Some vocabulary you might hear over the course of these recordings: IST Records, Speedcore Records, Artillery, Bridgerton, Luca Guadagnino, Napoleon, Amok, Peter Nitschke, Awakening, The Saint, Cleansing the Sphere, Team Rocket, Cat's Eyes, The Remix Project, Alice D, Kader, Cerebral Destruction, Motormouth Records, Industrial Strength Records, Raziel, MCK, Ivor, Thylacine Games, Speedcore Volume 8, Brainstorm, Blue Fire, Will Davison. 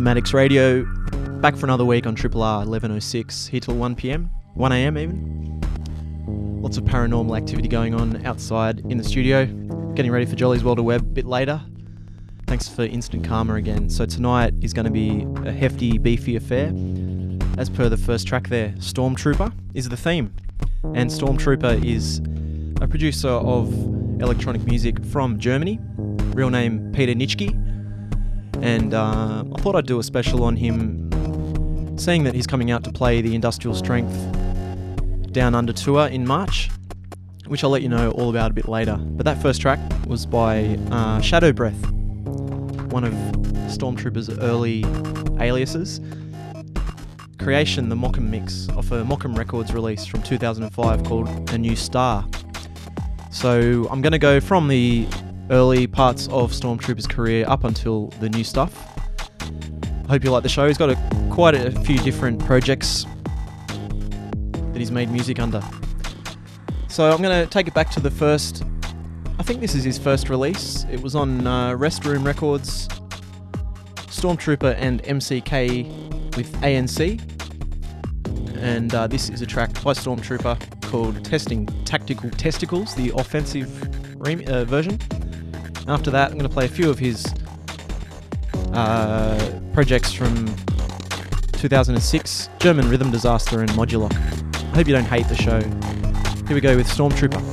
Informatics Radio. Back for another week on Triple R 1106, here till 1pm, 1am even. Lots of paranormal activity going on outside in the studio. Getting ready for Jolly's World of Web a bit later. Thanks for Instant Karma again. So tonight is going to be a hefty, beefy affair. As per the first track there, Stormtrooper is the theme. And Stormtrooper is a producer of electronic music from Germany. Real name Peter Nitschke. And I thought I'd do a special on him, seeing that he's coming out to play the Industrial Strength Down Under Tour in March, which I'll let you know all about a bit later. But that first track was by Shadowbreath, one of Stormtrooper's early aliases. Creation, the Mokum mix off a Mokum Records release from 2005 called A New Star. So I'm going to go from the early parts of Stormtrooper's career up until the new stuff. I hope you like the show. He's got quite a few different projects that he's made music under. So I'm going to take it back to the first. I think this is his first release. It was on Restroom Records, Stormtrooper and MCK with ANC. And this is a track by Stormtrooper called Testing Tactical Testicles, the offensive version. After that, I'm going to play a few of his projects from 2006, German Rhythm Disaster and Modulok. I hope you don't hate the show. Here we go with Stormtrooper.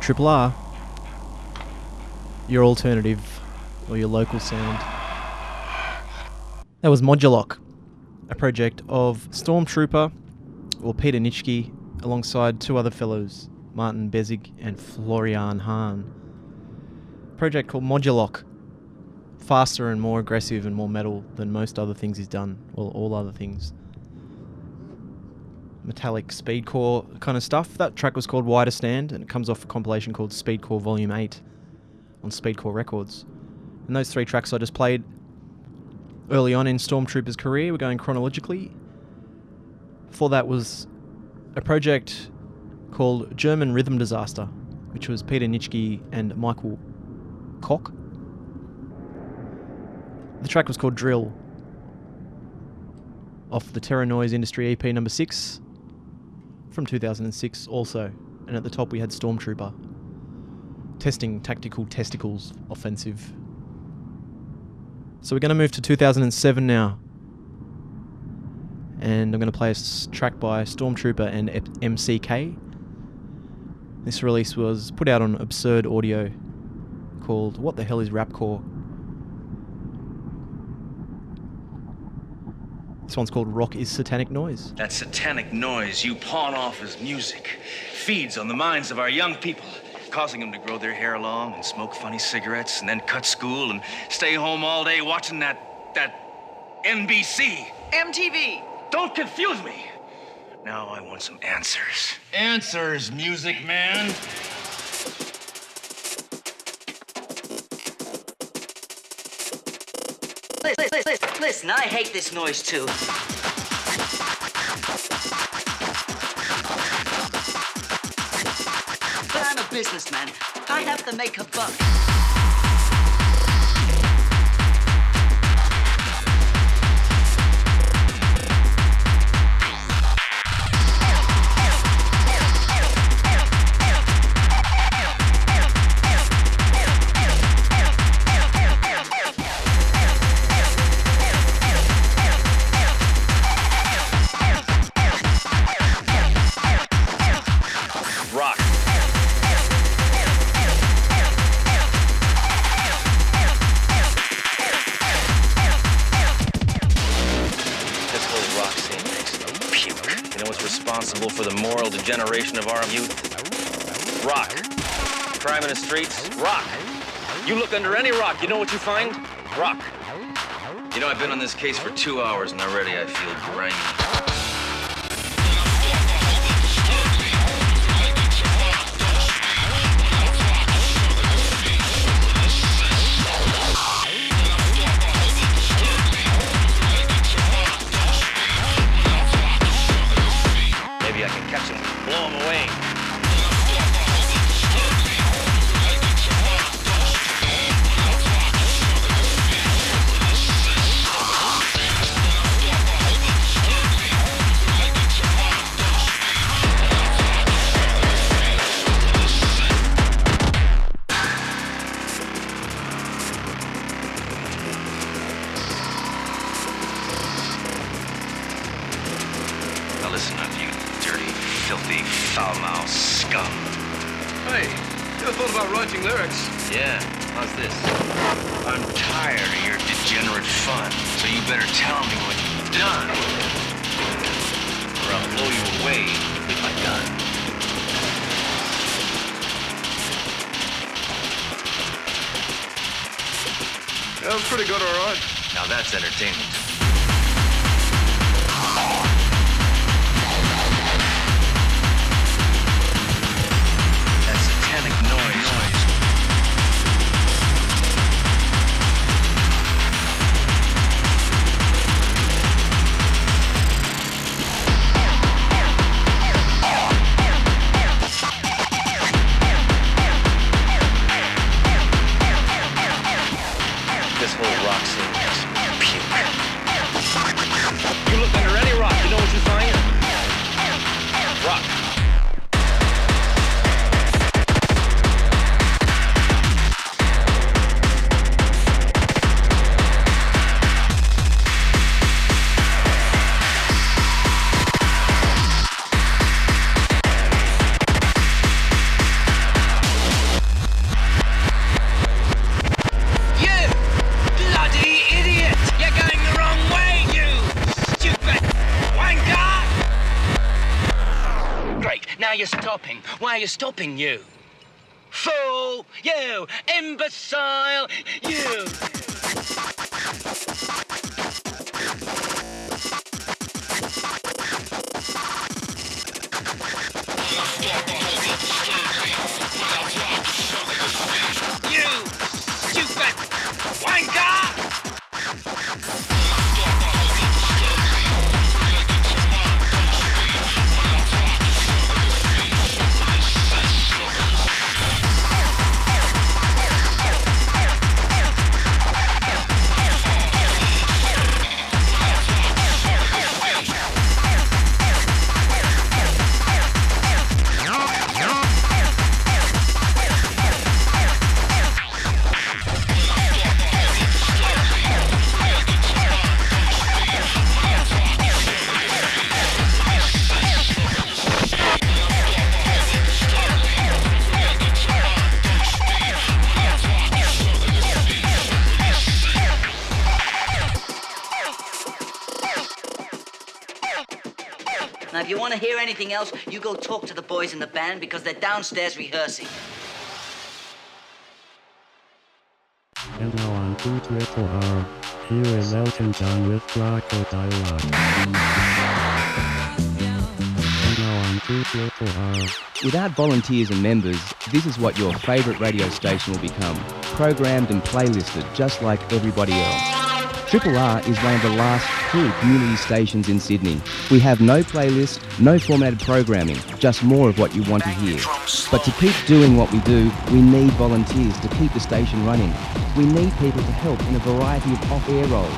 2RRR, your alternative or your local sound. That was Modulok, a project of Stormtrooper or Peter Nitschke alongside two other fellows, Martin Bezig and Florian Hahn. A project called Modulok, faster and more aggressive and more metal than most other things he's done, well, all other things. Metallic speedcore kind of stuff. That track was called Widerstand, and it comes off a compilation called Speedcore Volume 8 on Speedcore Records. And those three tracks I just played early on in Stormtrooper's career, we're going chronologically. Before that was a project called German Rhythm Disaster, which was Peter Nitschke and Michael Koch. The track was called Drill, off the Terror Noise Industry EP number 6. From 2006 also, and at the top we had Stormtrooper, testing tactical testicles offensive. So we're going to move to 2007 now, and I'm going to play a track by Stormtrooper and MCK. This release was put out on Absurd Audio, called What the Hell is Rapcore? This one's called Rock is Satanic Noise. That satanic noise you pawn off as music feeds on the minds of our young people, causing them to grow their hair long and smoke funny cigarettes and then cut school and stay home all day watching that NBC. MTV. Don't confuse me. Now I want some answers. Answers, music man. Listen, I hate this noise too. But I'm a businessman. I have to make a buck. Generation of our youth. Rock. Crime in the streets. Rock. You look under any rock, you know what you find? Rock. You know, I've been on this case for 2 hours and already I feel grimy. you stopping? Why are you stopping, you? Fool! You! Imbecile! You! If you hear anything else, you go talk to the boys in the band because they're downstairs rehearsing. Hello, on Triple R. Here is Elton John with Crocodile Rock. Hello, on Triple R. Without volunteers and members, this is what your favourite radio station will become. Programmed and playlisted just like everybody else. Triple R is one of the last true community stations in Sydney. We have no playlist, no formatted programming, just more of what you want to hear. But to keep doing what we do, we need volunteers to keep the station running. We need people to help in a variety of off-air roles.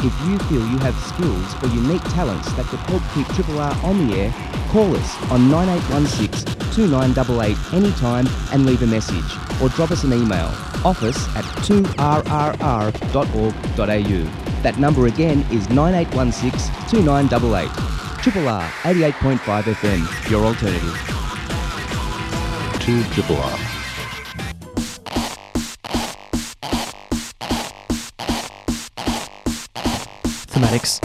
If you feel you have skills or unique talents that could help keep Triple R on the air, call us on 9816-2988 anytime and leave a message, or drop us an email, office@2rrr.org.au. That number again is 9816-2988. Triple R, 88.5 FM, your alternative. To Triple R. Thematics.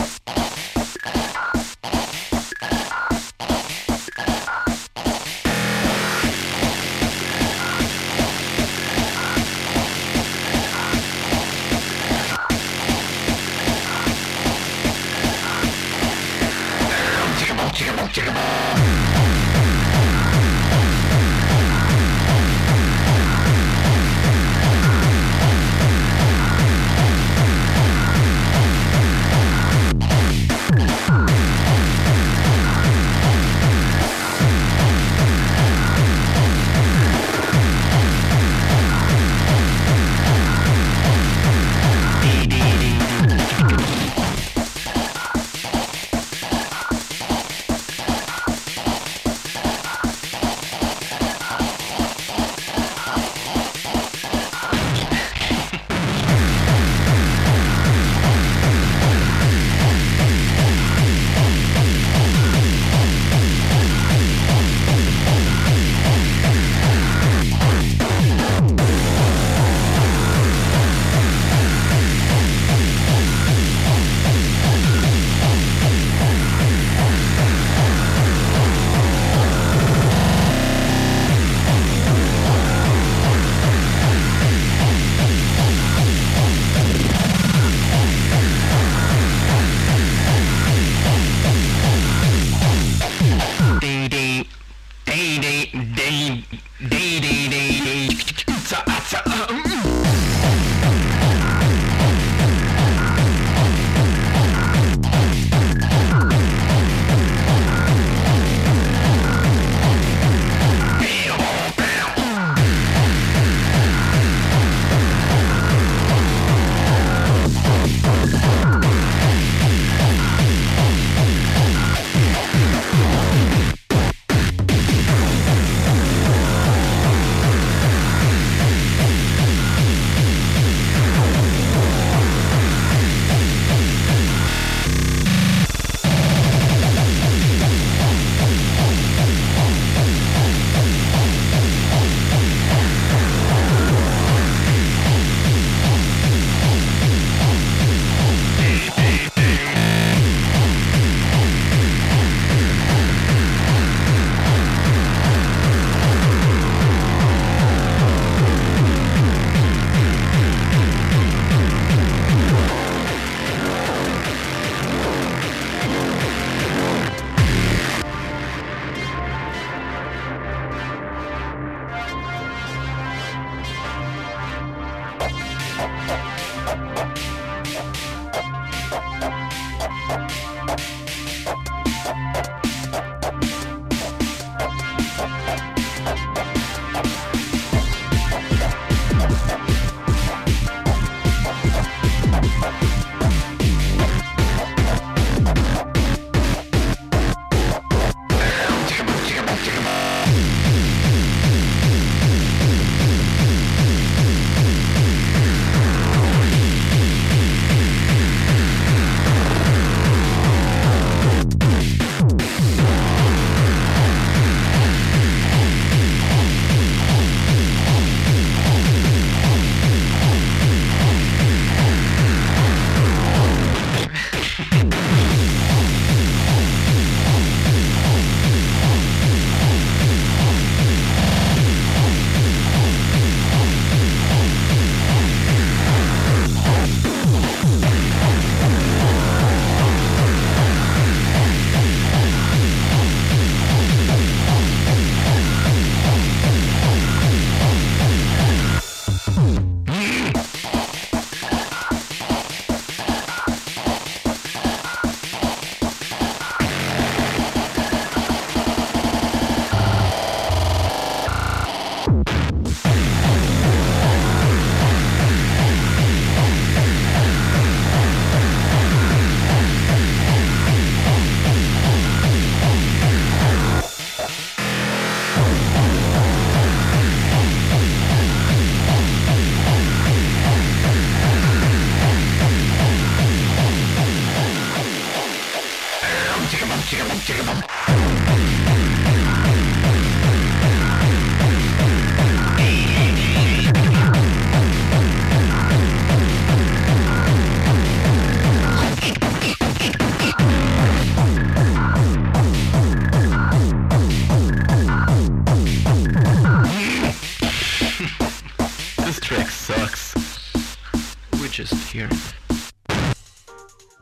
here.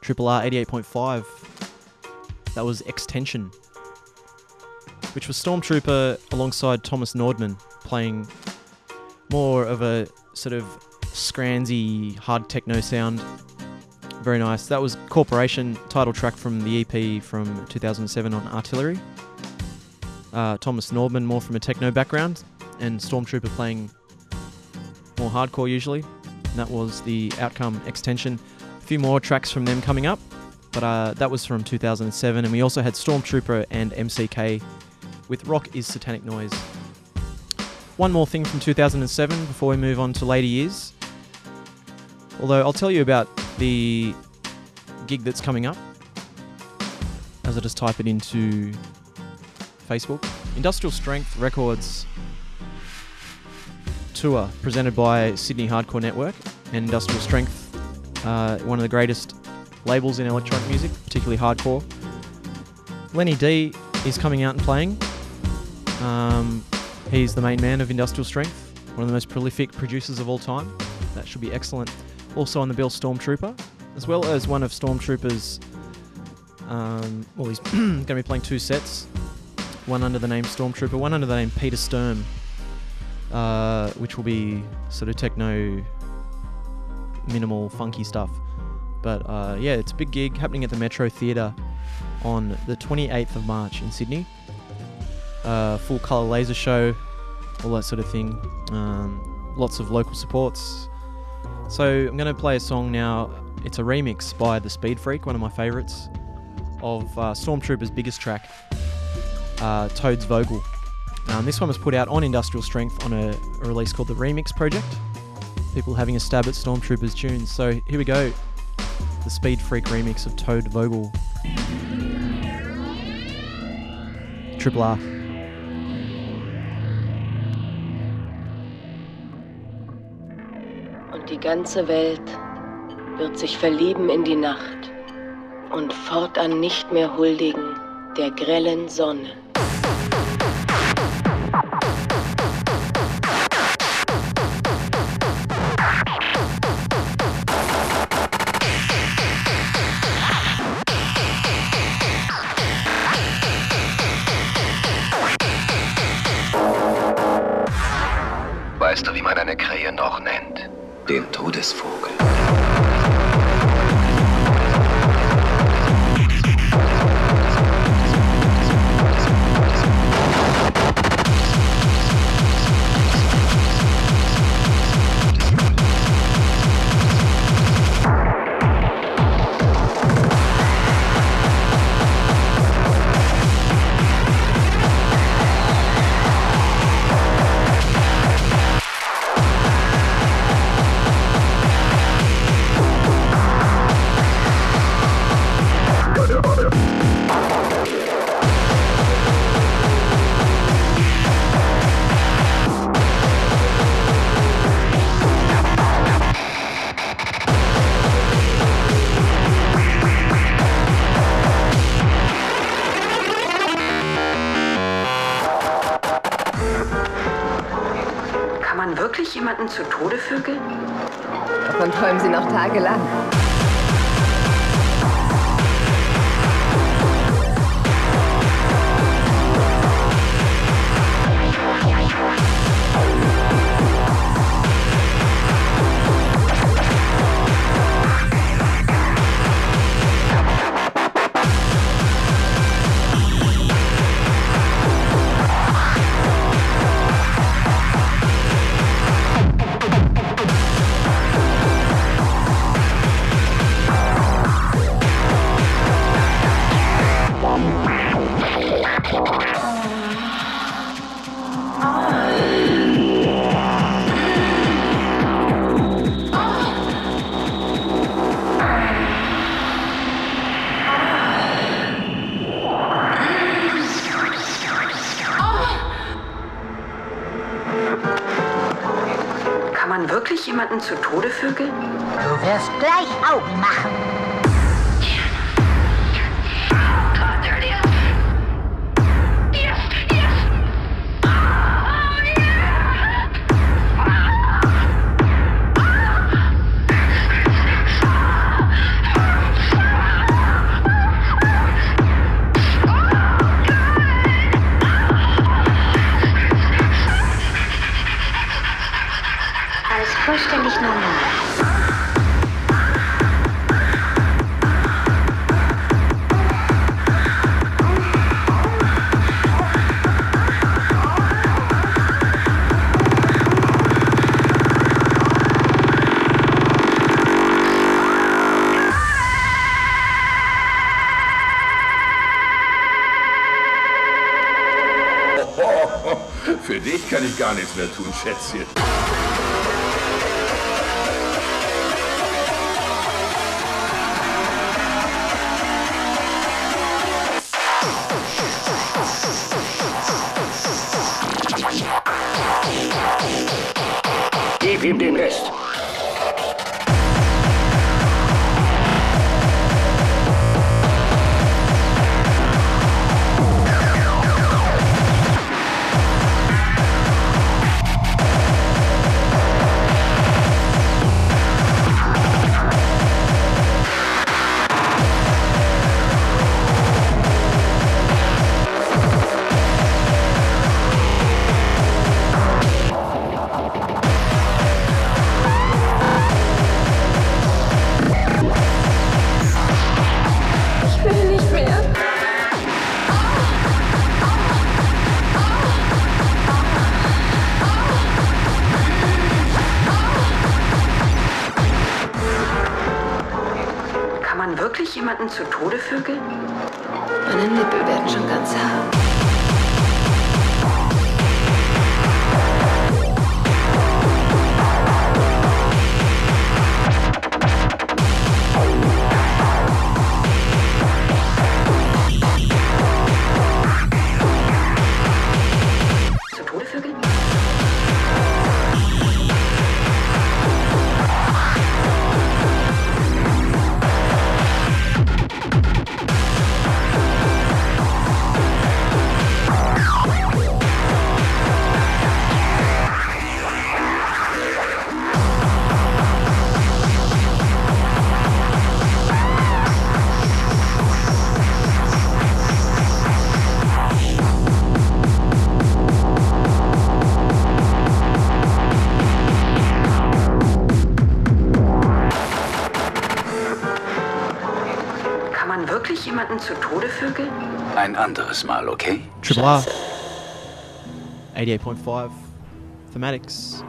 Triple R 88.5. That was X-Tension, which was Stormtrooper alongside Thomas Nordman, playing more of a sort of scranzy hard techno sound. Very nice. That was Core-Poration, title track from the EP from 2007 on Artillery. Thomas Nordman more from a techno background, and Stormtrooper playing more hardcore usually. And that was the outcome, X-Tension. A few more tracks from them coming up, but that was from 2007, and we also had Stormtrooper and MCK with Rock is Satanic Noise. One more thing from 2007 before we move on to later years. Although I'll tell you about the gig that's coming up as I just type it into Facebook. Industrial Strength Records tour presented by Sydney Hardcore Network and Industrial Strength, one of the greatest labels in electronic music, particularly hardcore. Lenny D is coming out and playing. He's the main man of Industrial Strength, one of the most prolific producers of all time. That should be excellent. Also on the bill, Stormtrooper, as well as one of Stormtrooper's... well, he's going to be playing two sets. One under the name Stormtrooper, one under the name Peter Sturm, which will be sort of techno, minimal, funky stuff. But yeah, it's a big gig happening at the Metro Theatre on the 28th of March in Sydney. Full colour laser show, all that sort of thing. Lots of local supports. So I'm going to play a song now. It's a remix by The Speed Freak, one of my favourites, of Stormtrooper's biggest track, Todesvogel. This one was put out on Industrial Strength on a release called The Remix Project. People having a stab at Stormtrooper's tunes. So here we go. The Speed Freak remix of Todesvogel. Triple R. Und die ganze Welt wird sich verlieben in die Nacht und fortan nicht mehr huldigen der grellen Sonne. Weißt du, wie man eine Krähe noch nennt? Den Todesvogel. Zu Tode vögeln? Davon träumen sie noch tagelang. Jemanden zu Tode vögeln? Du wirst gleich Augen machen. dich kann ich gar nichts mehr tun, Schätzchen. Gib ihm den Rest. Jemanden zu Tode vögeln? Meine Nippel werden schon ganz hart. Ein anderes Mal, okay? Triple R, 88.5, Thematics.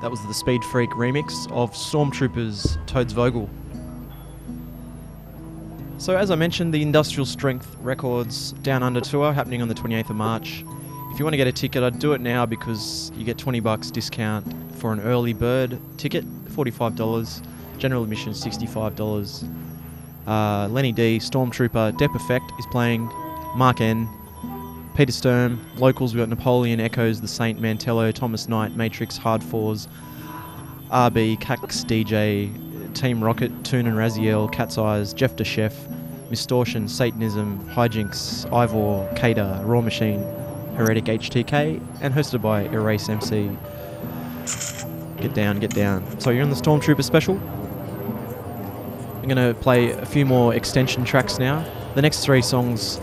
That was the Speed Freak remix of Stormtrooper's Todesvogel. So as I mentioned, the Industrial Strength Records Down Under Tour happening on the 28th of March. If you want to get a ticket, I'd do it now because you get $20 discount for an early bird ticket, $45, general admission $65. Lenny D, Stormtrooper, Dep Effect is playing, Mark N, Peter Sturm, locals we've got Napoleon, Echoes, The Saint, Mantello, Thomas Knight, Matrix, Hard Fours, RB, Cax DJ, Team Rocket, Toon and Raziel, Cat's Eyes, Jeff De Chef, Mistortion, Satanism, Hijinks, Ivor, Kader, Raw Machine, Heretic HTK, and hosted by Erase MC. Get down, get down. So you're on the Stormtrooper special. I'm going to play a few more X-Tension tracks now. The next three songs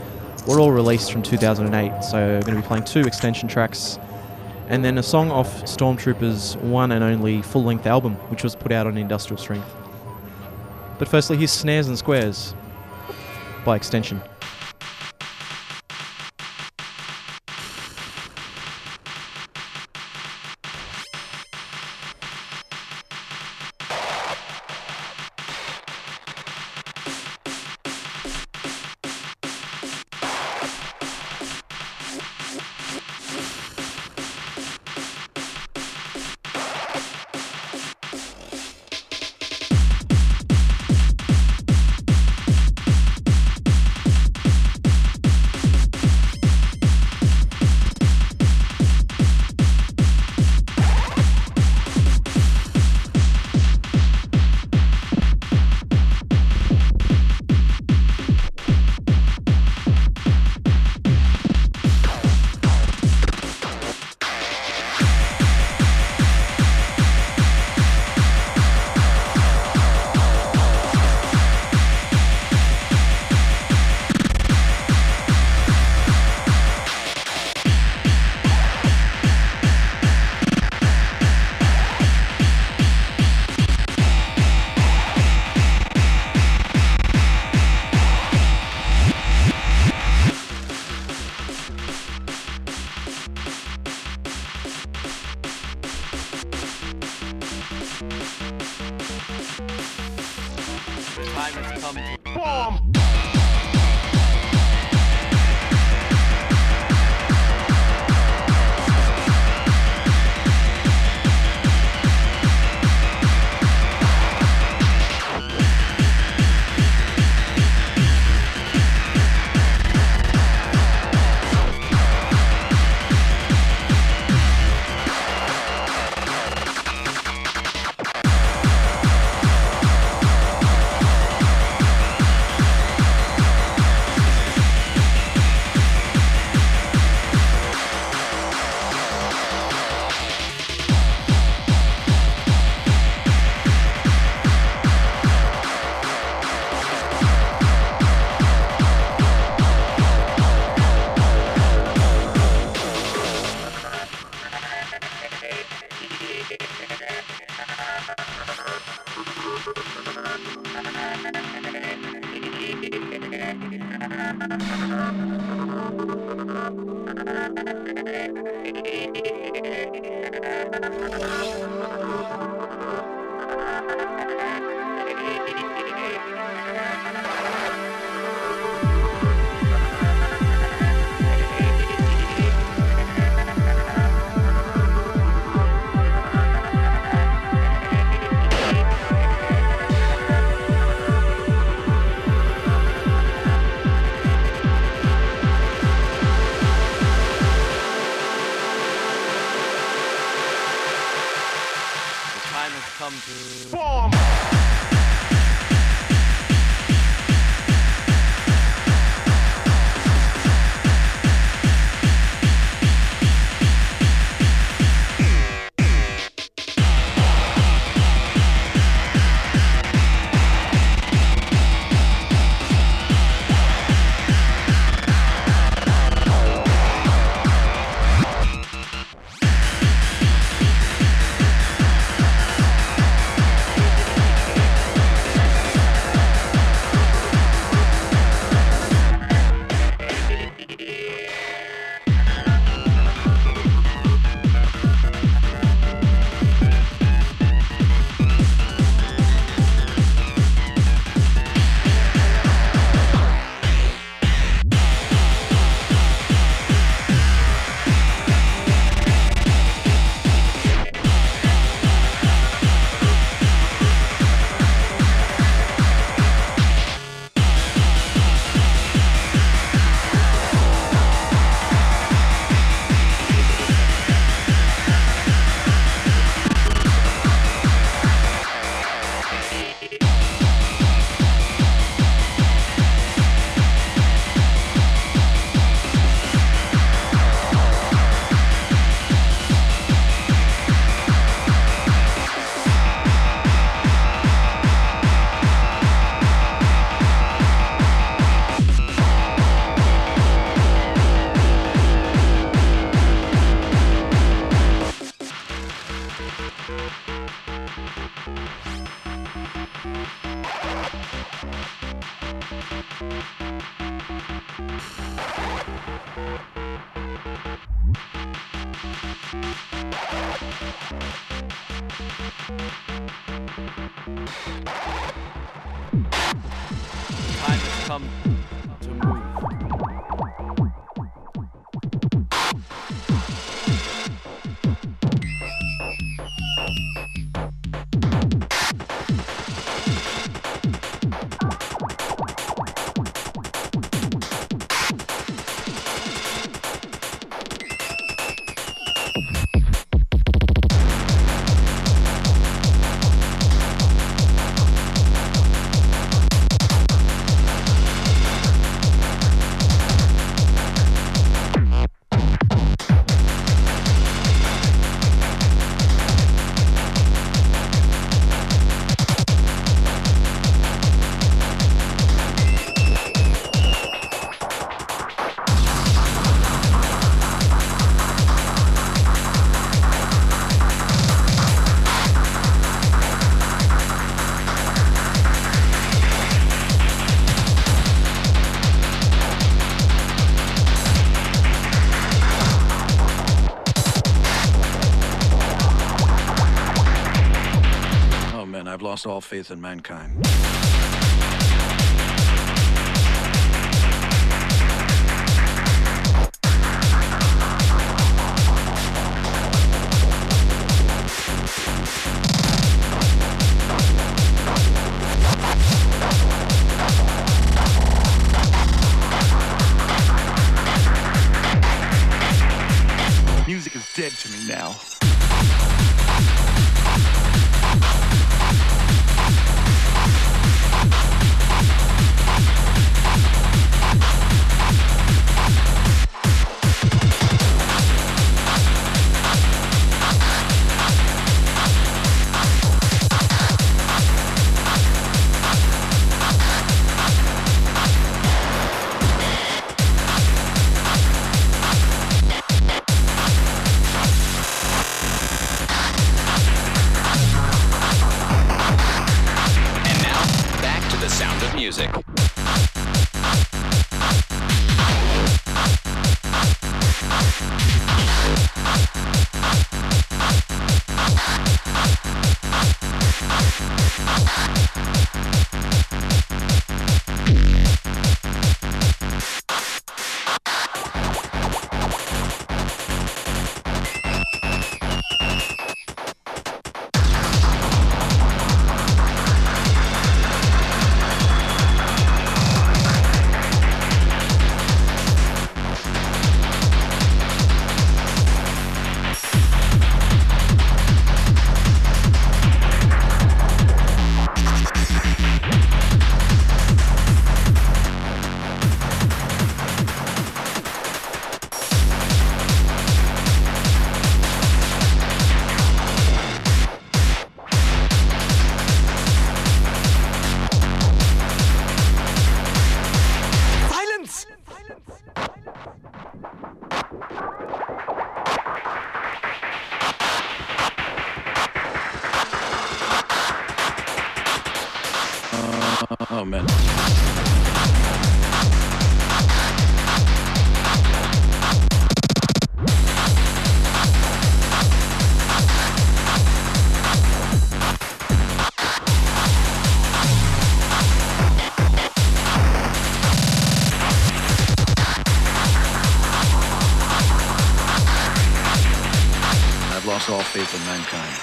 were all released from 2008, so I'm going to be playing two X-Tension tracks and then a song off Stormtrooper's one and only full-length album, which was put out on Industrial Strength. But firstly, here's Snares and Squares by X-Tension. Lost all faith in mankind. Music is dead to me now. music. All faith in mankind.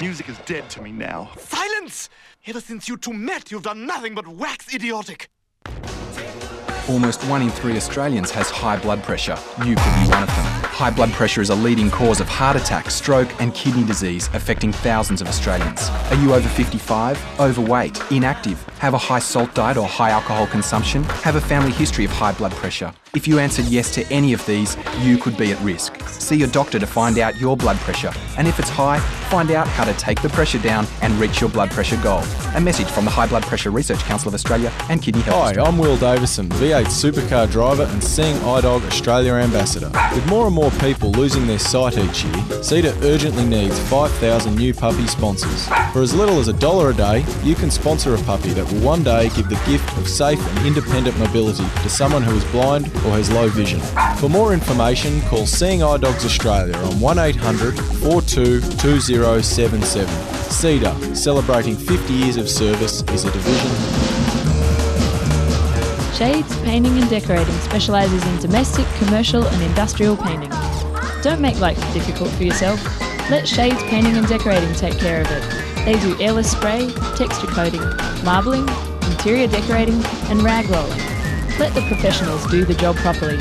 Music is dead to me now. Silence! Ever since you two met, you've done nothing but wax idiotic. Almost 1 in 3 Australians has high blood pressure. You could be one of them. High blood pressure is a leading cause of heart attack, stroke and kidney disease, affecting thousands of Australians. Are you over 55? Overweight? Inactive? Have a high salt diet or high alcohol consumption? Have a family history of high blood pressure? If you answered yes to any of these, you could be at risk. See your doctor to find out your blood pressure. And if it's high, find out how to take the pressure down and reach your blood pressure goal. A message from the High Blood Pressure Research Council of Australia and Kidney Health Australia. Hi, I'm Will Davison, V8 supercar driver and Seeing Eye Dog Australia ambassador. With more and more people losing their sight each year, CETA urgently needs 5,000 new puppy sponsors. For as little as $1 a day, you can sponsor a puppy that will one day give the gift of safe and independent mobility to someone who is blind or has low vision. For more information, call Seeing Eye Dogs Australia on 1800 422077. CETA, celebrating 50 years of service as a division. Shades, Painting and Decorating specialises in domestic, commercial and industrial painting. Don't make life difficult for yourself. Let Shades, Painting and Decorating take care of it. They do airless spray, texture coating, marbling, interior decorating and rag rolling. Let the professionals do the job properly.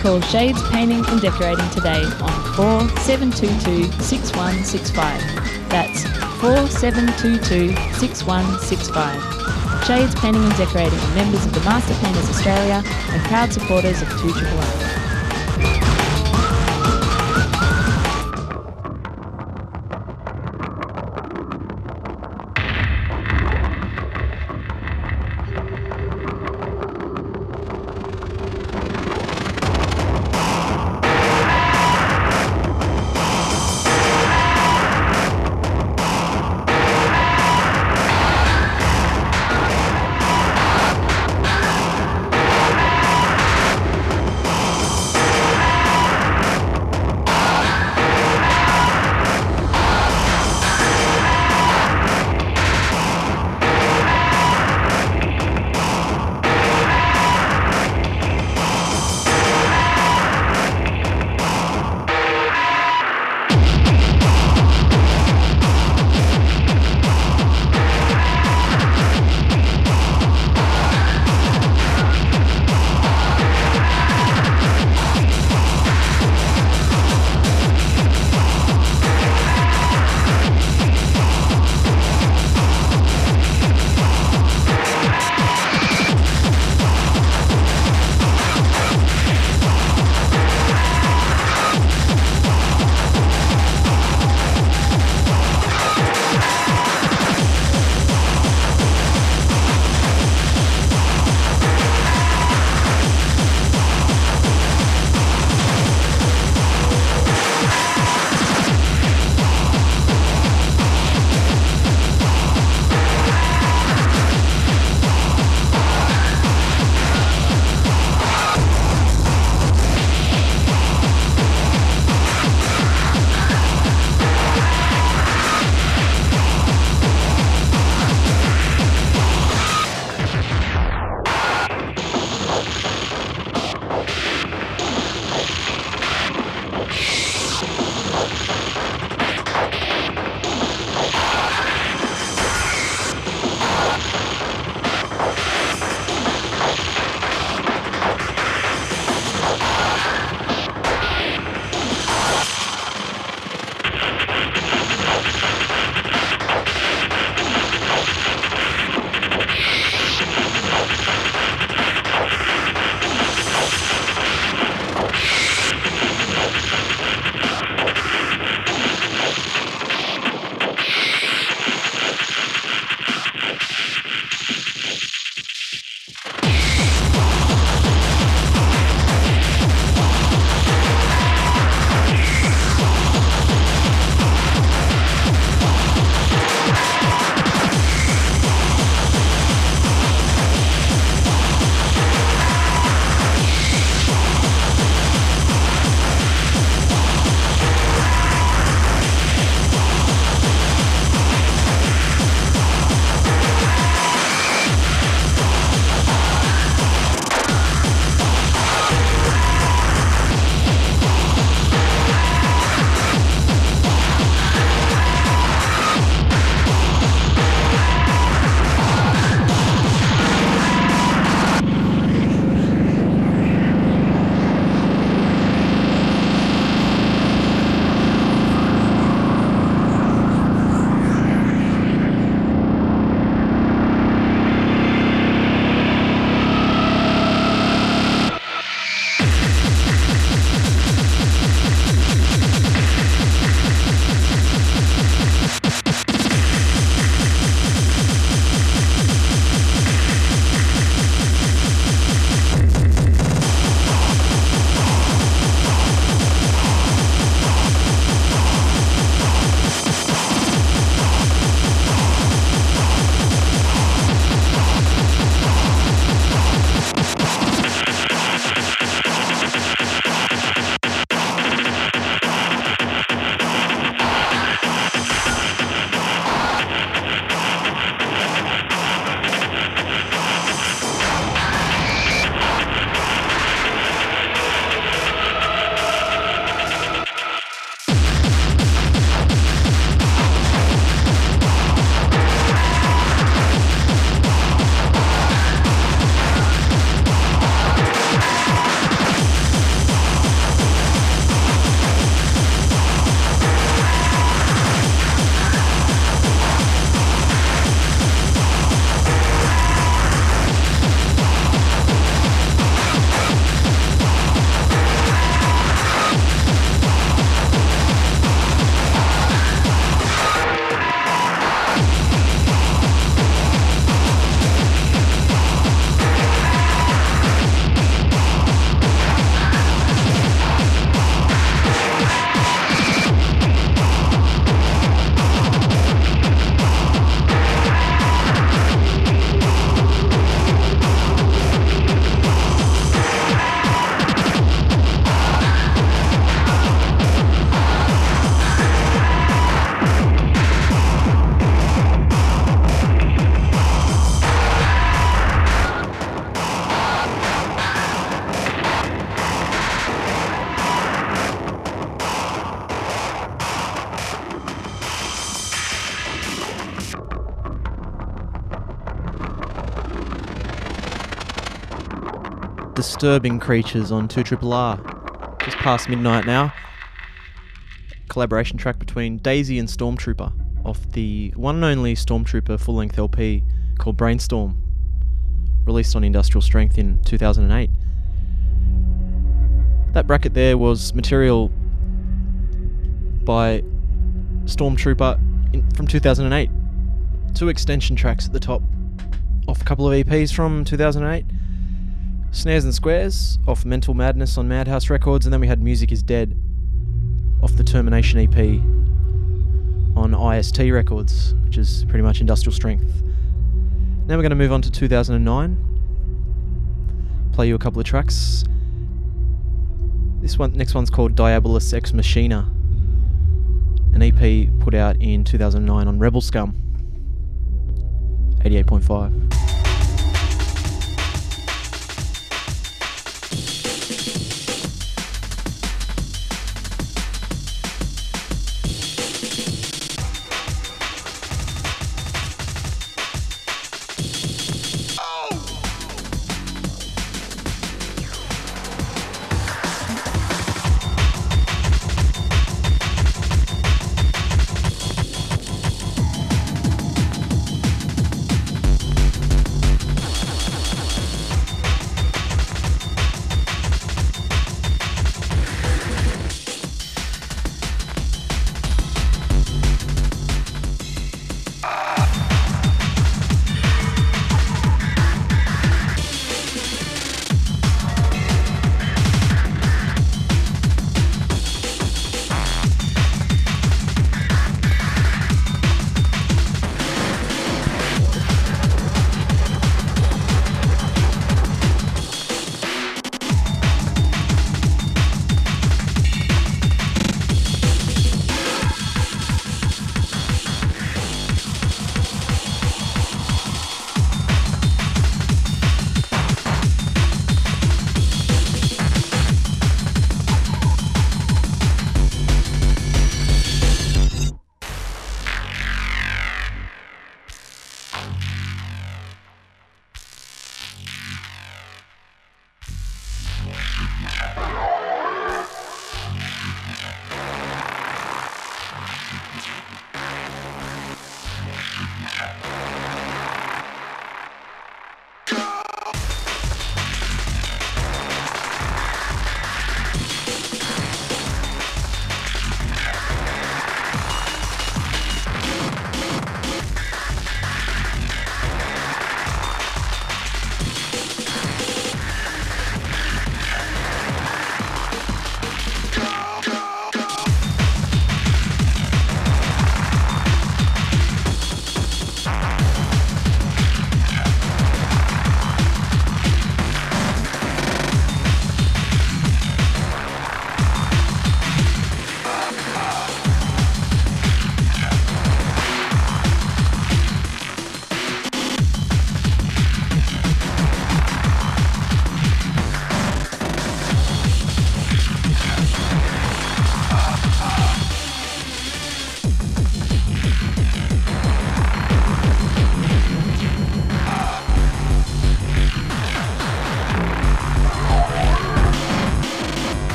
Call Shades, Painting and Decorating today on 4722 6165. That's 4722 6165. Shades, Painting and Decorating are members of the Master Painters Australia and proud supporters of 2RRR. Disturbing Creatures on 2RRR. Just past midnight now. Collaboration track between Daisy and Stormtrooper off the one and only Stormtrooper full-length LP called Brainstorm, released on Industrial Strength in 2008. That bracket there was material by Stormtrooper from 2008. Two extension tracks at the top off a couple of EPs from 2008. Snares and Squares off Mental Madness on Madhouse Records, and then we had Music is Dead off the Termination EP on IST Records, which is pretty much Industrial Strength. Now we're going to move on to 2009, play you a couple of tracks. This one, next one's called Diabolus Ex Machina, an EP put out in 2009 on Rebel Scum, 88.5.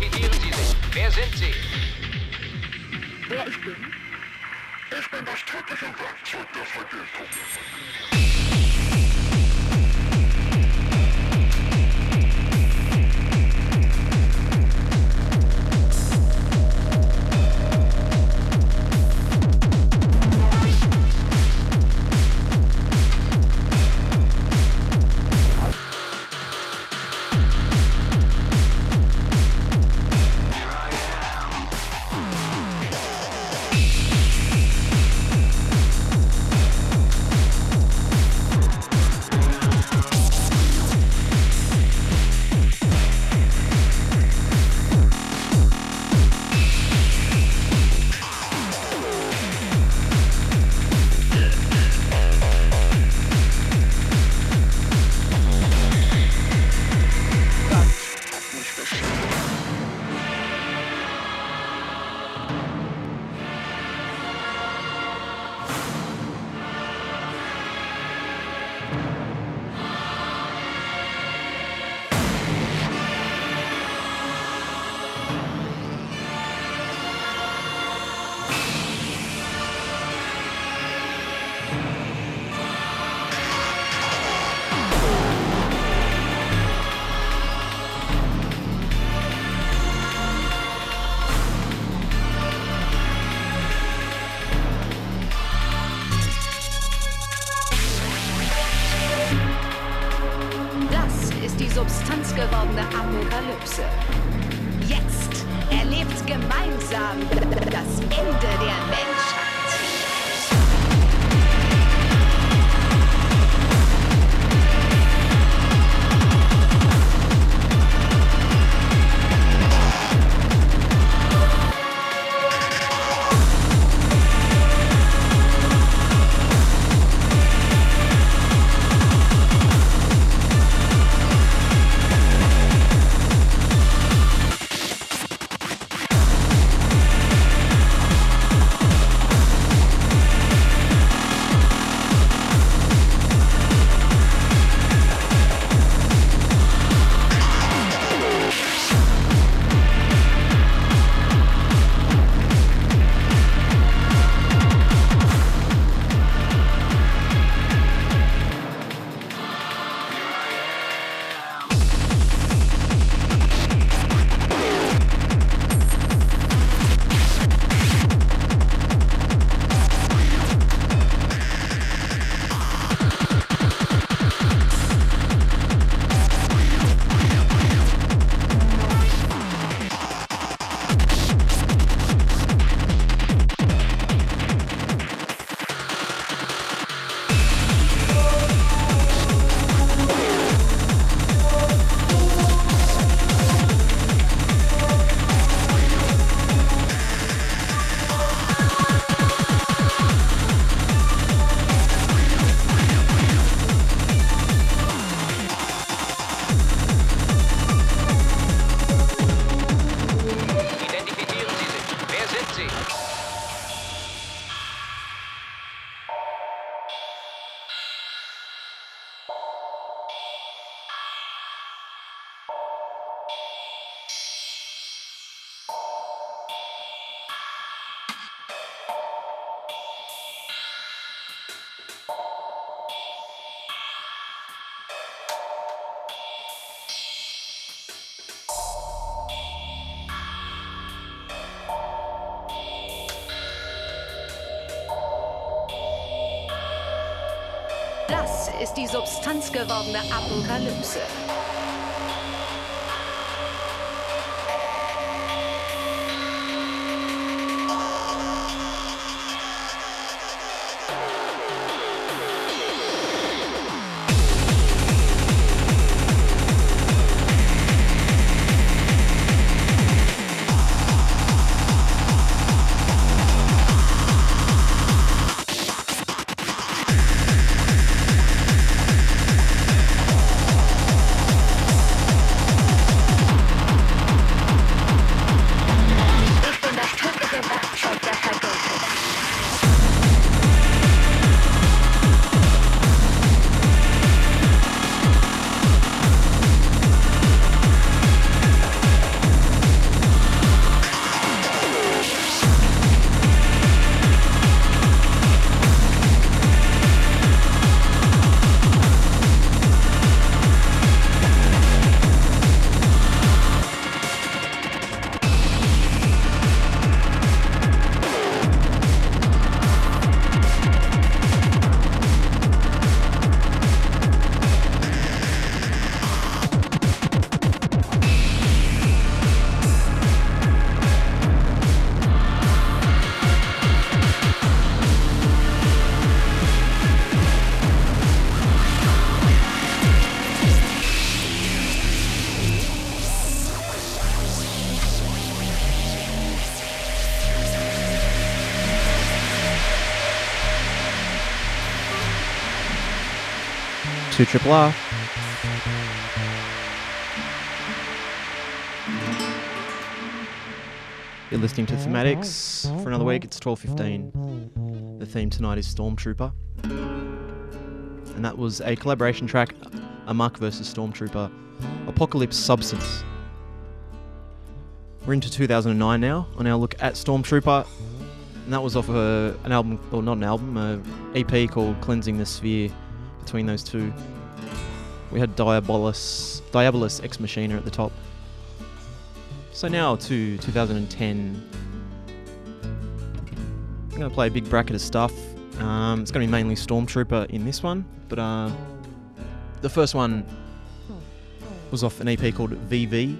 Identifizieren Sie sich. Wer sind Sie? Wer ich bin? Ich bin das tödliche Werkzeug der Vergeltung. Substanzgewordene Apokalypse. Jetzt erlebt gemeinsam das Ende der Menschheit. Das ist die substanzgewordene Apokalypse. to RRR. You're listening to Thematics for another week. It's 12:15. The theme tonight is Stormtrooper, and that was a collaboration track, Amok vs Stormtrooper, Apocalypse Substance. We're into 2009 now on our look at Stormtrooper, and that was off an album, or not an album, an EP called Cleansing the Sphere. Between those two, we had Diabolus Ex Machina at the top. So now to 2010. I'm going to play a big bracket of stuff. It's going to be mainly Stormtrooper in this one, but the first one was off an EP called VV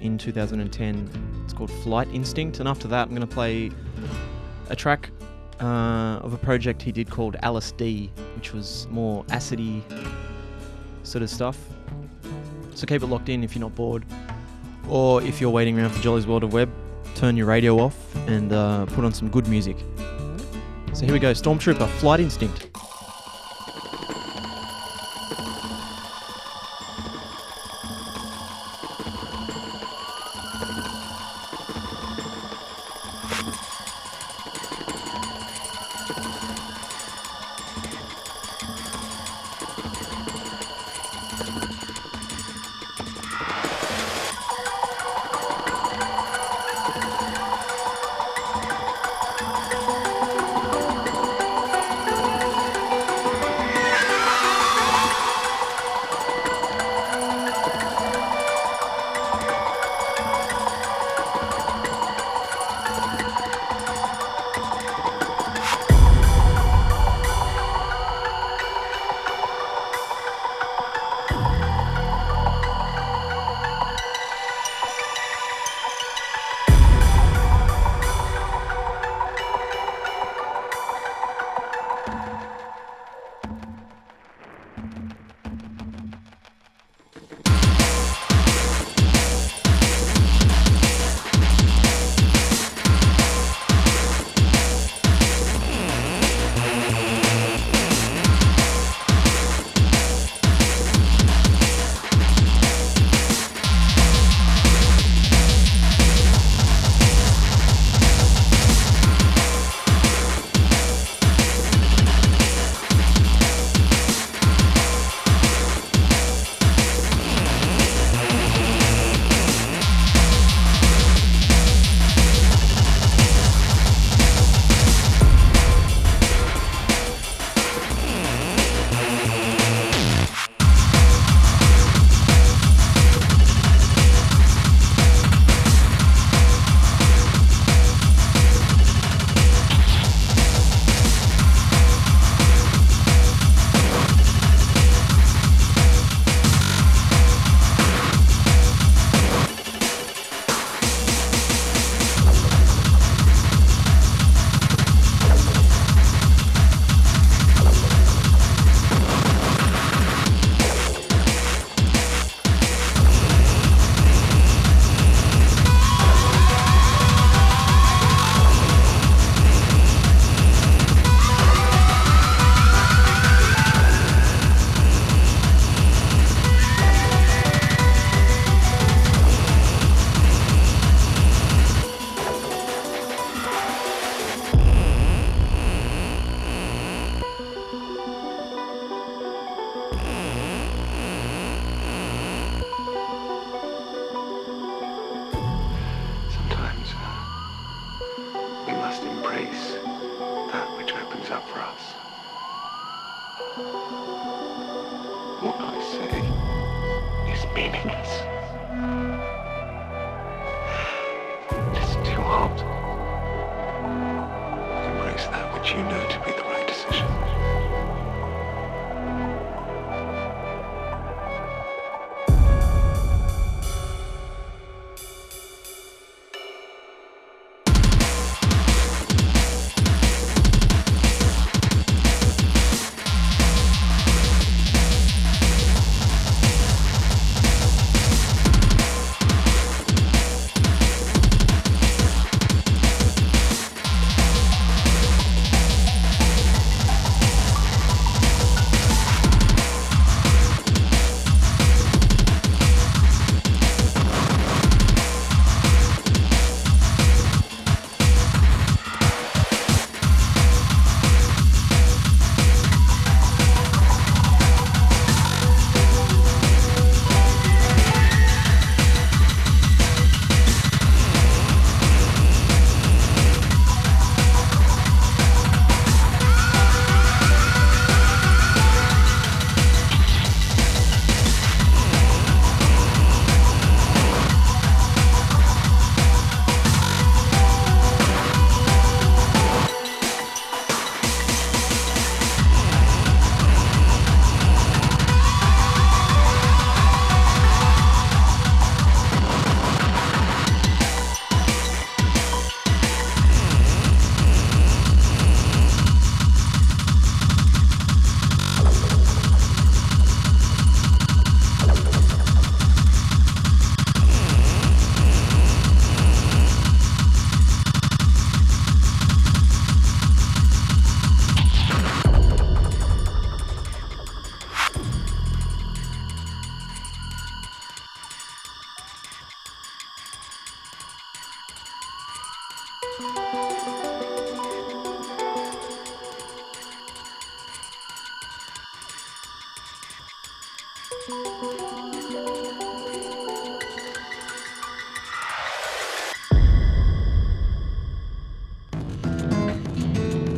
in 2010. It's called Flight Instinct, and after that I'm going to play a track of a project he did called Alice D, which was more acidy sort of stuff. So keep it locked in if you're not bored, or if you're waiting around for Jolly's World of Web, turn your radio off and put on some good music. So here we go, Stormtrooper, Flight Instinct.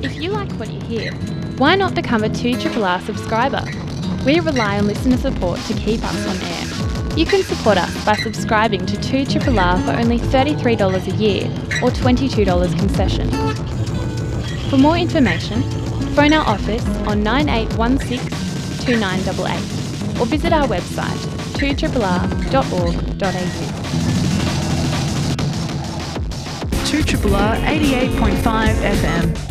If you like what you hear, why not become a 2RR subscriber? We rely on listener support to keep us on air. You can support us by subscribing to 2RR for only $33 a year or $22 concession. For more information, phone our office on 9816 2988 or visit our website 2RR.org.au. 2RR 88.5 FM.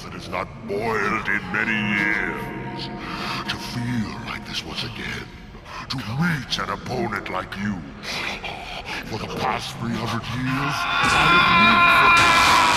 sauce that has not boiled in many years. To feel like this once again. To meet an opponent like you. For the past 300 years, I have lived for this.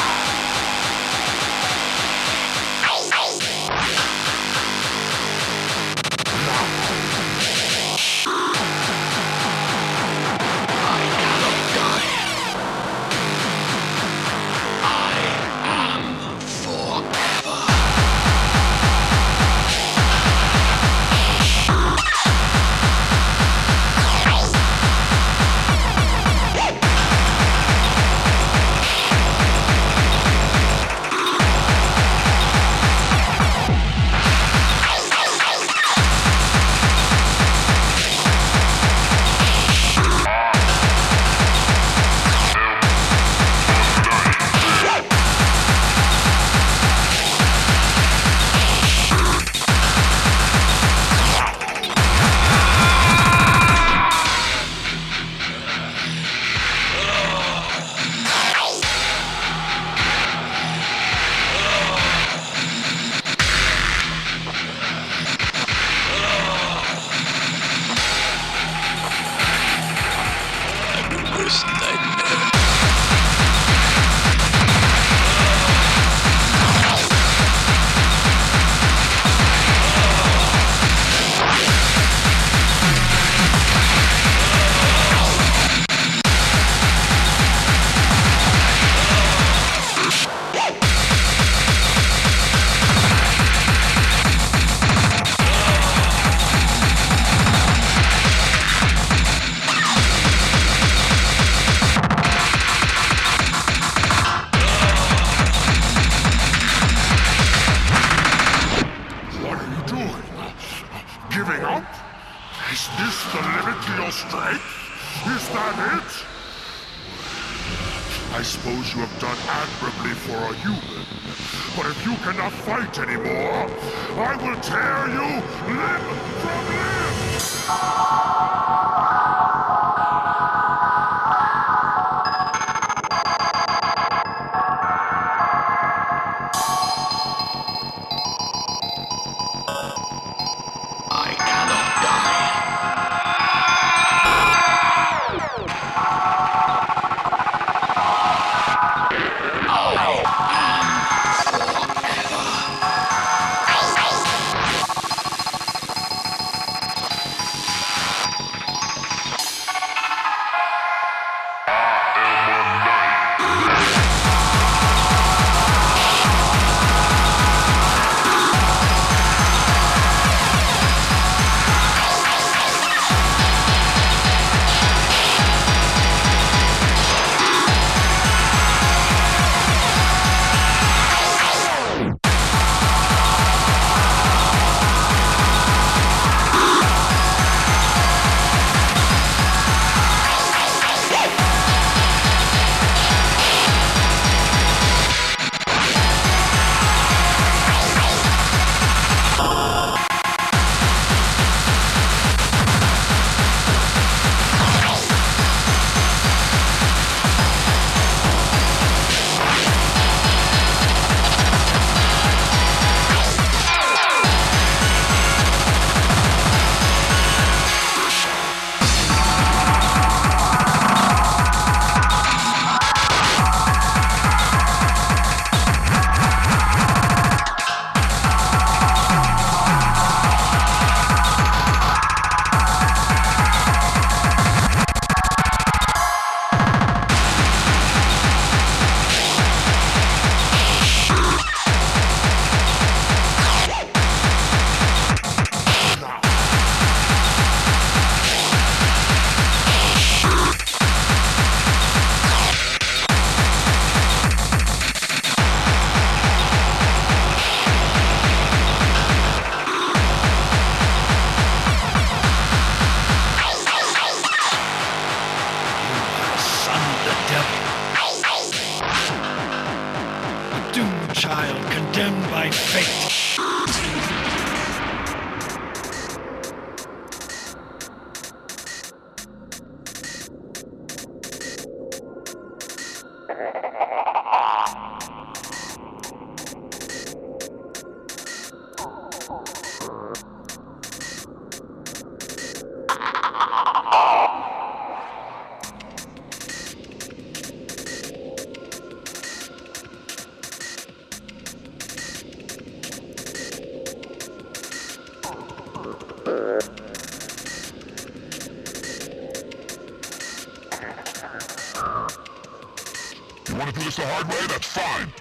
this the hard way, that's fine.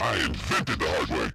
I invented the hard way.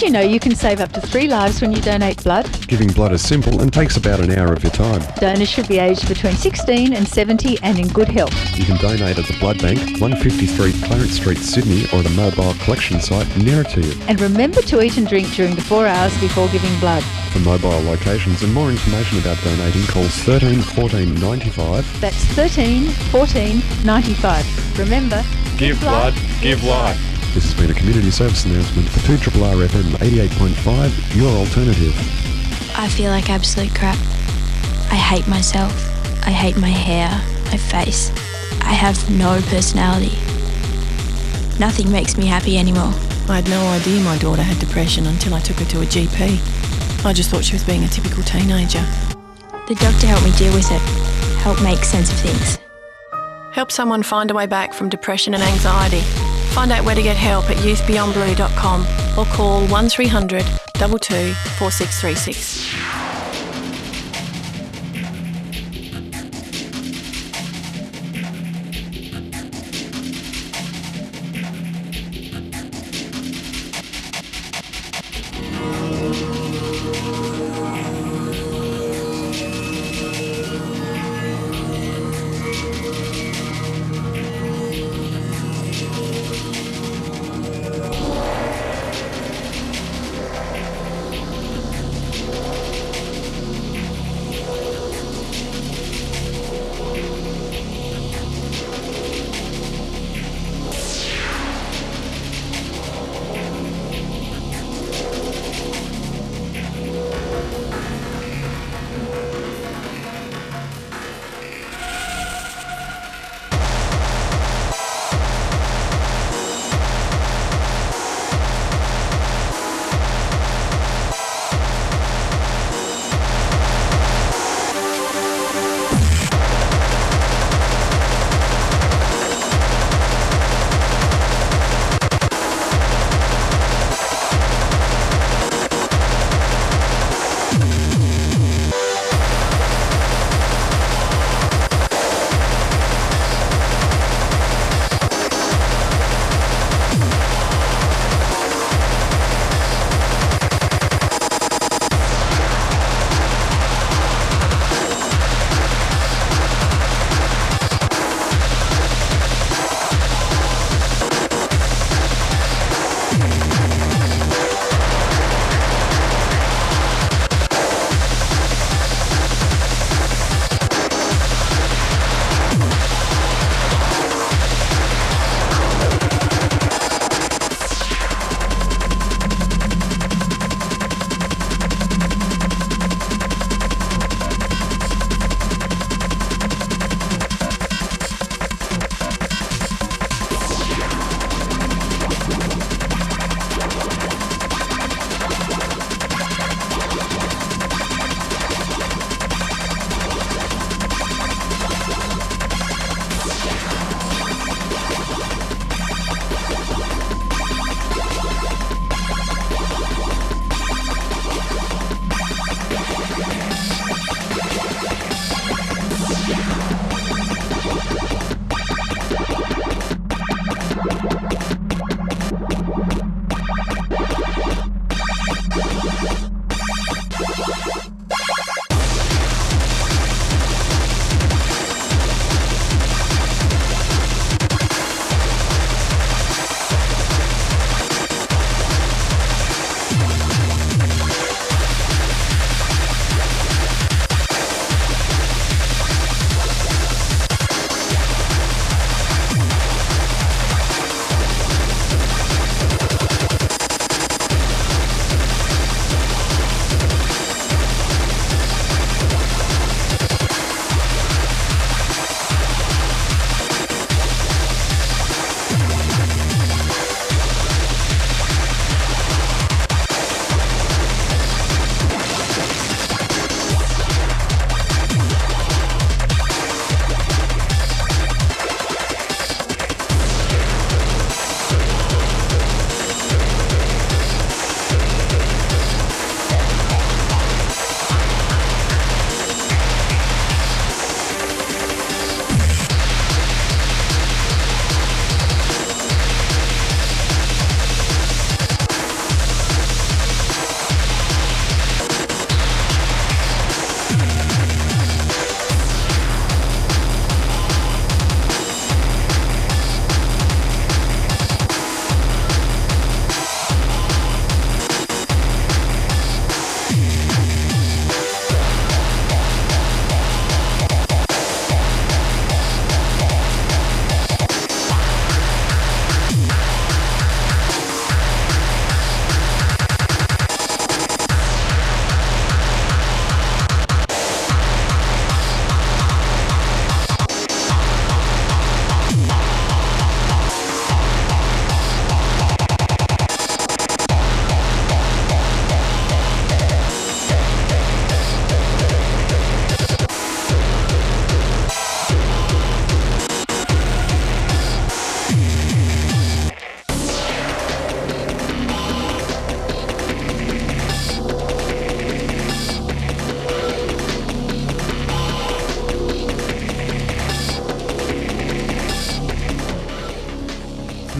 Did you know you can save up to 3 lives when you donate blood? Giving blood is simple and takes about an hour of your time. Donors should be aged between 16 and 70 and in good health. You can donate at the Blood Bank, 153 Clarence Street, Sydney, or at a mobile collection site nearer to you. And remember to eat and drink during the 4 hours before giving blood. For mobile locations and more information about donating, call 13 14 95. That's 13 14 95. Remember, give blood, give life. This has been a community service announcement for 2RRR FM 88.5, your alternative. I feel like absolute crap. I hate myself. I hate my hair, my face. I have no personality. Nothing makes me happy anymore. I had no idea my daughter had depression until I took her to a GP. I just thought she was being a typical teenager. The doctor helped me deal with it, helped make sense of things. Help someone find a way back from depression and anxiety. Find out where to get help at youthbeyondblue.com or call 1300 22 4636.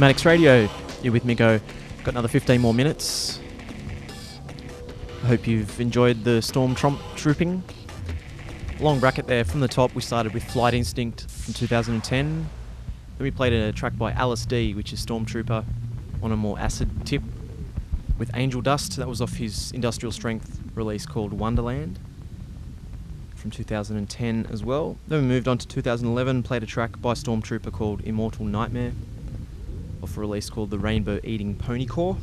Automatics Radio. You're with Miko. Got another 15 more minutes. I hope you've enjoyed the Stormtrooping. Long bracket there from the top. We started with Flight Instinct from 2010. Then we played a track by Alice D, which is Stormtrooper, on a more acid tip, with Angel Dust. That was off his Industrial Strength release called Wonderland from 2010 as well. Then we moved on to 2011, played a track by Stormtrooper called Immortal Nightmare, off a release called The Rainbow Eating Pony Corps.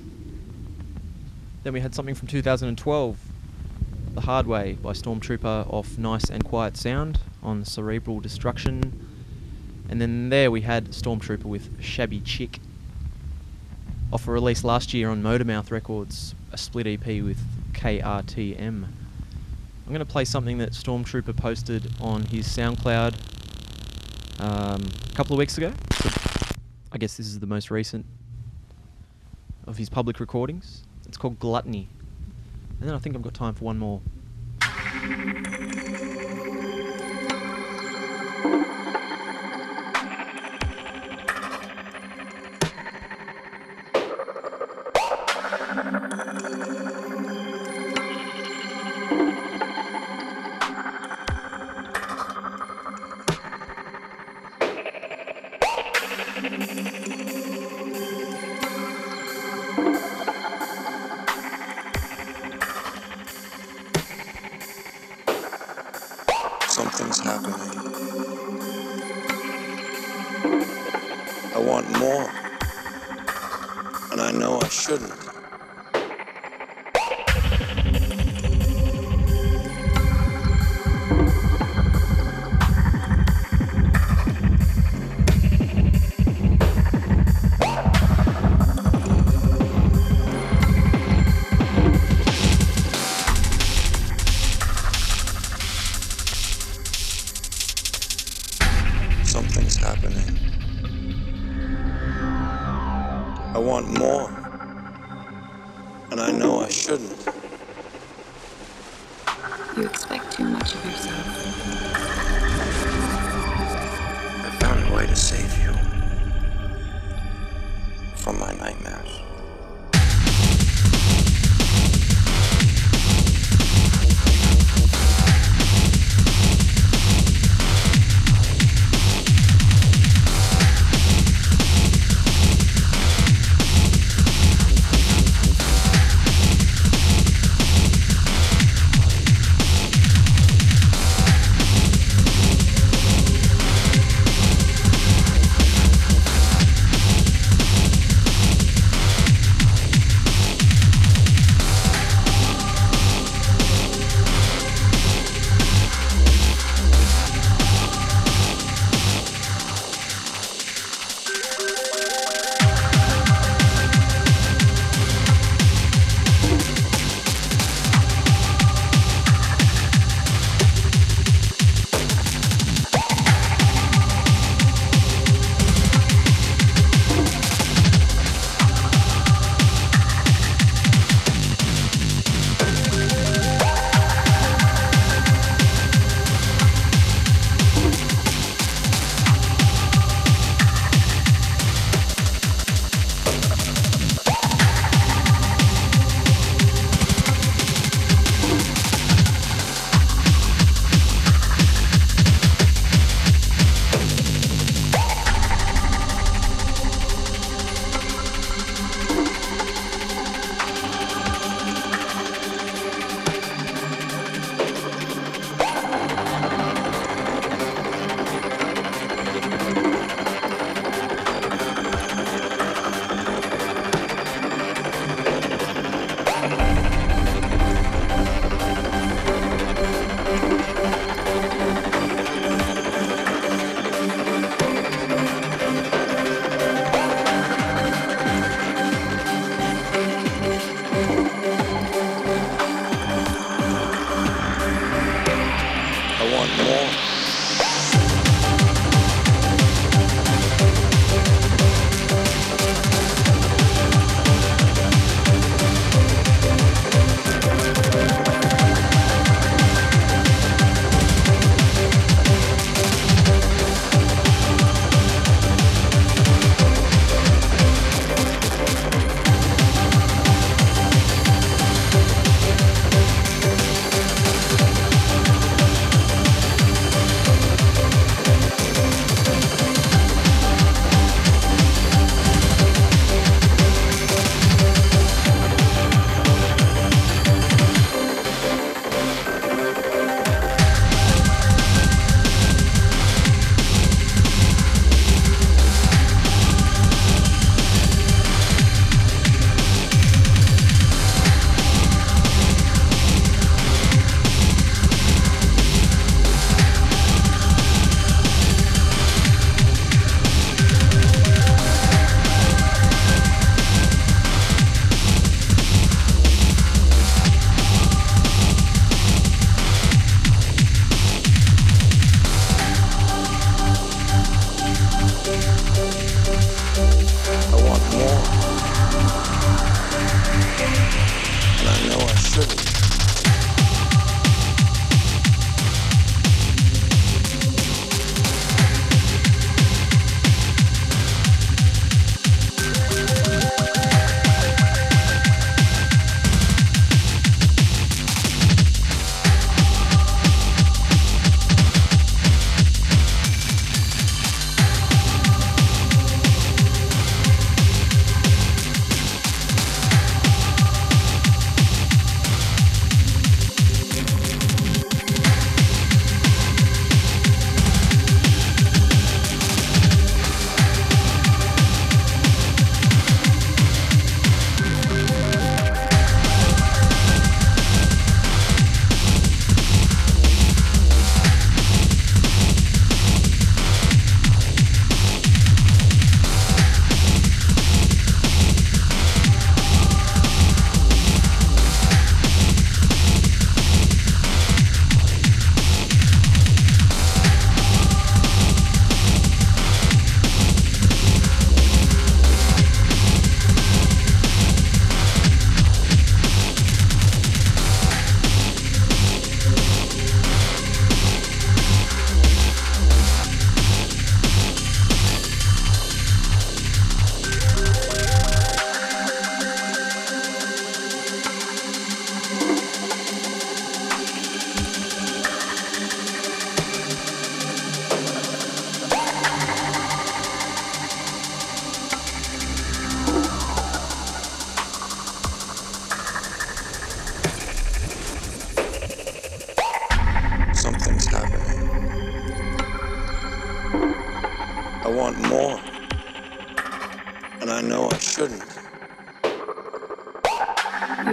Then we had something from 2012, The Hard Way by Stormtrooper, off Nice and Quiet Sound on Cerebral Destruction. And then there we had Stormtrooper with Shabby Chick, off a release last year on Motormouth Records, a split EP with KRTM. I'm going to play something that Stormtrooper posted on his SoundCloud a couple of weeks ago. I guess this is the most recent of his public recordings. It's called Gluttony. And then I think I've got time for one more.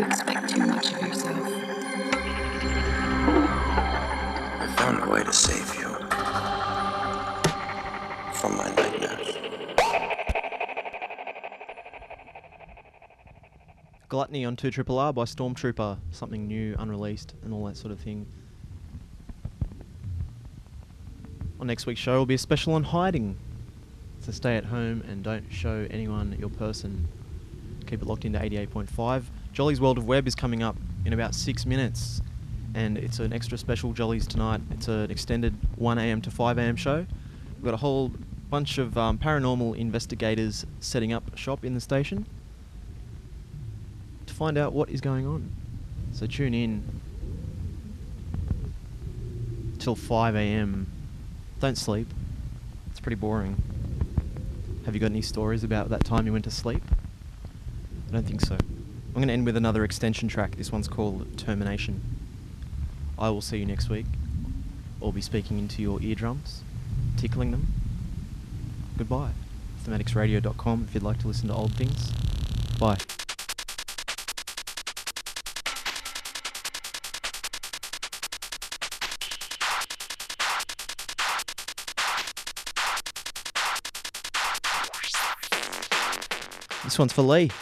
you expect too much of yourself. I found a way to save you from my nightmares. Gluttony on 2RRR by Stormtrooper, something new, unreleased, and all that sort of thing. On next week's show will be a special on hiding. So stay at home and don't show anyone your person. Keep it locked into 88.5. Jolly's World of Web is coming up in about 6 minutes, and it's an extra special Jolly's tonight. It's an extended 1am to 5am show. We've got a whole bunch of paranormal investigators setting up shop in the station to find out what is going on. So tune in till 5am. Don't sleep. It's pretty boring. Have you got any stories about that time you went to sleep? I don't think so. I'm going to end with another extension track. This one's called Termination. I will see you next week. I'll be speaking into your eardrums, tickling them. Goodbye. Thematicsradio.com if you'd like to listen to old things. Bye. This one's for Lee.